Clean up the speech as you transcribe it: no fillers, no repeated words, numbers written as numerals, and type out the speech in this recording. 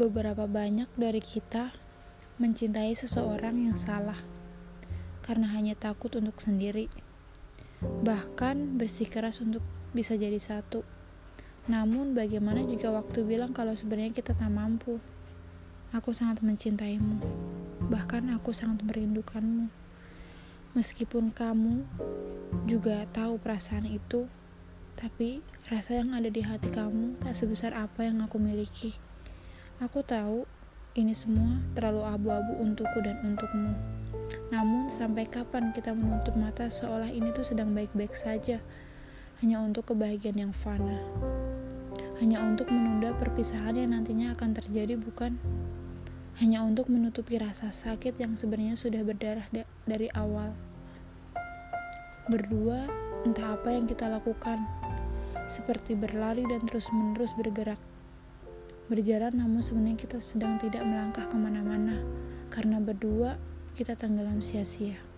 Beberapa banyak dari kita mencintai seseorang yang salah karena hanya takut untuk sendiri, bahkan bersikeras untuk bisa jadi satu. Namun bagaimana jika waktu bilang kalau sebenarnya kita tak mampu? Aku sangat mencintaimu, bahkan aku sangat merindukanmu. Meskipun kamu juga tahu perasaan itu, tapi rasa yang ada di hati kamu tak sebesar apa yang aku miliki. Aku tahu ini semua terlalu abu-abu untukku dan untukmu. Namun sampai kapan kita menutup mata seolah ini tuh sedang baik-baik saja, hanya untuk kebahagiaan yang fana, hanya untuk menunda perpisahan yang nantinya akan terjadi, bukan hanya untuk menutupi rasa sakit yang sebenarnya sudah berdarah dari awal. Berdua entah apa yang kita lakukan, seperti berlari dan terus-menerus bergerak, berjalan, namun sebenarnya kita sedang tidak melangkah kemana-mana, karena berdua kita tenggelam sia-sia.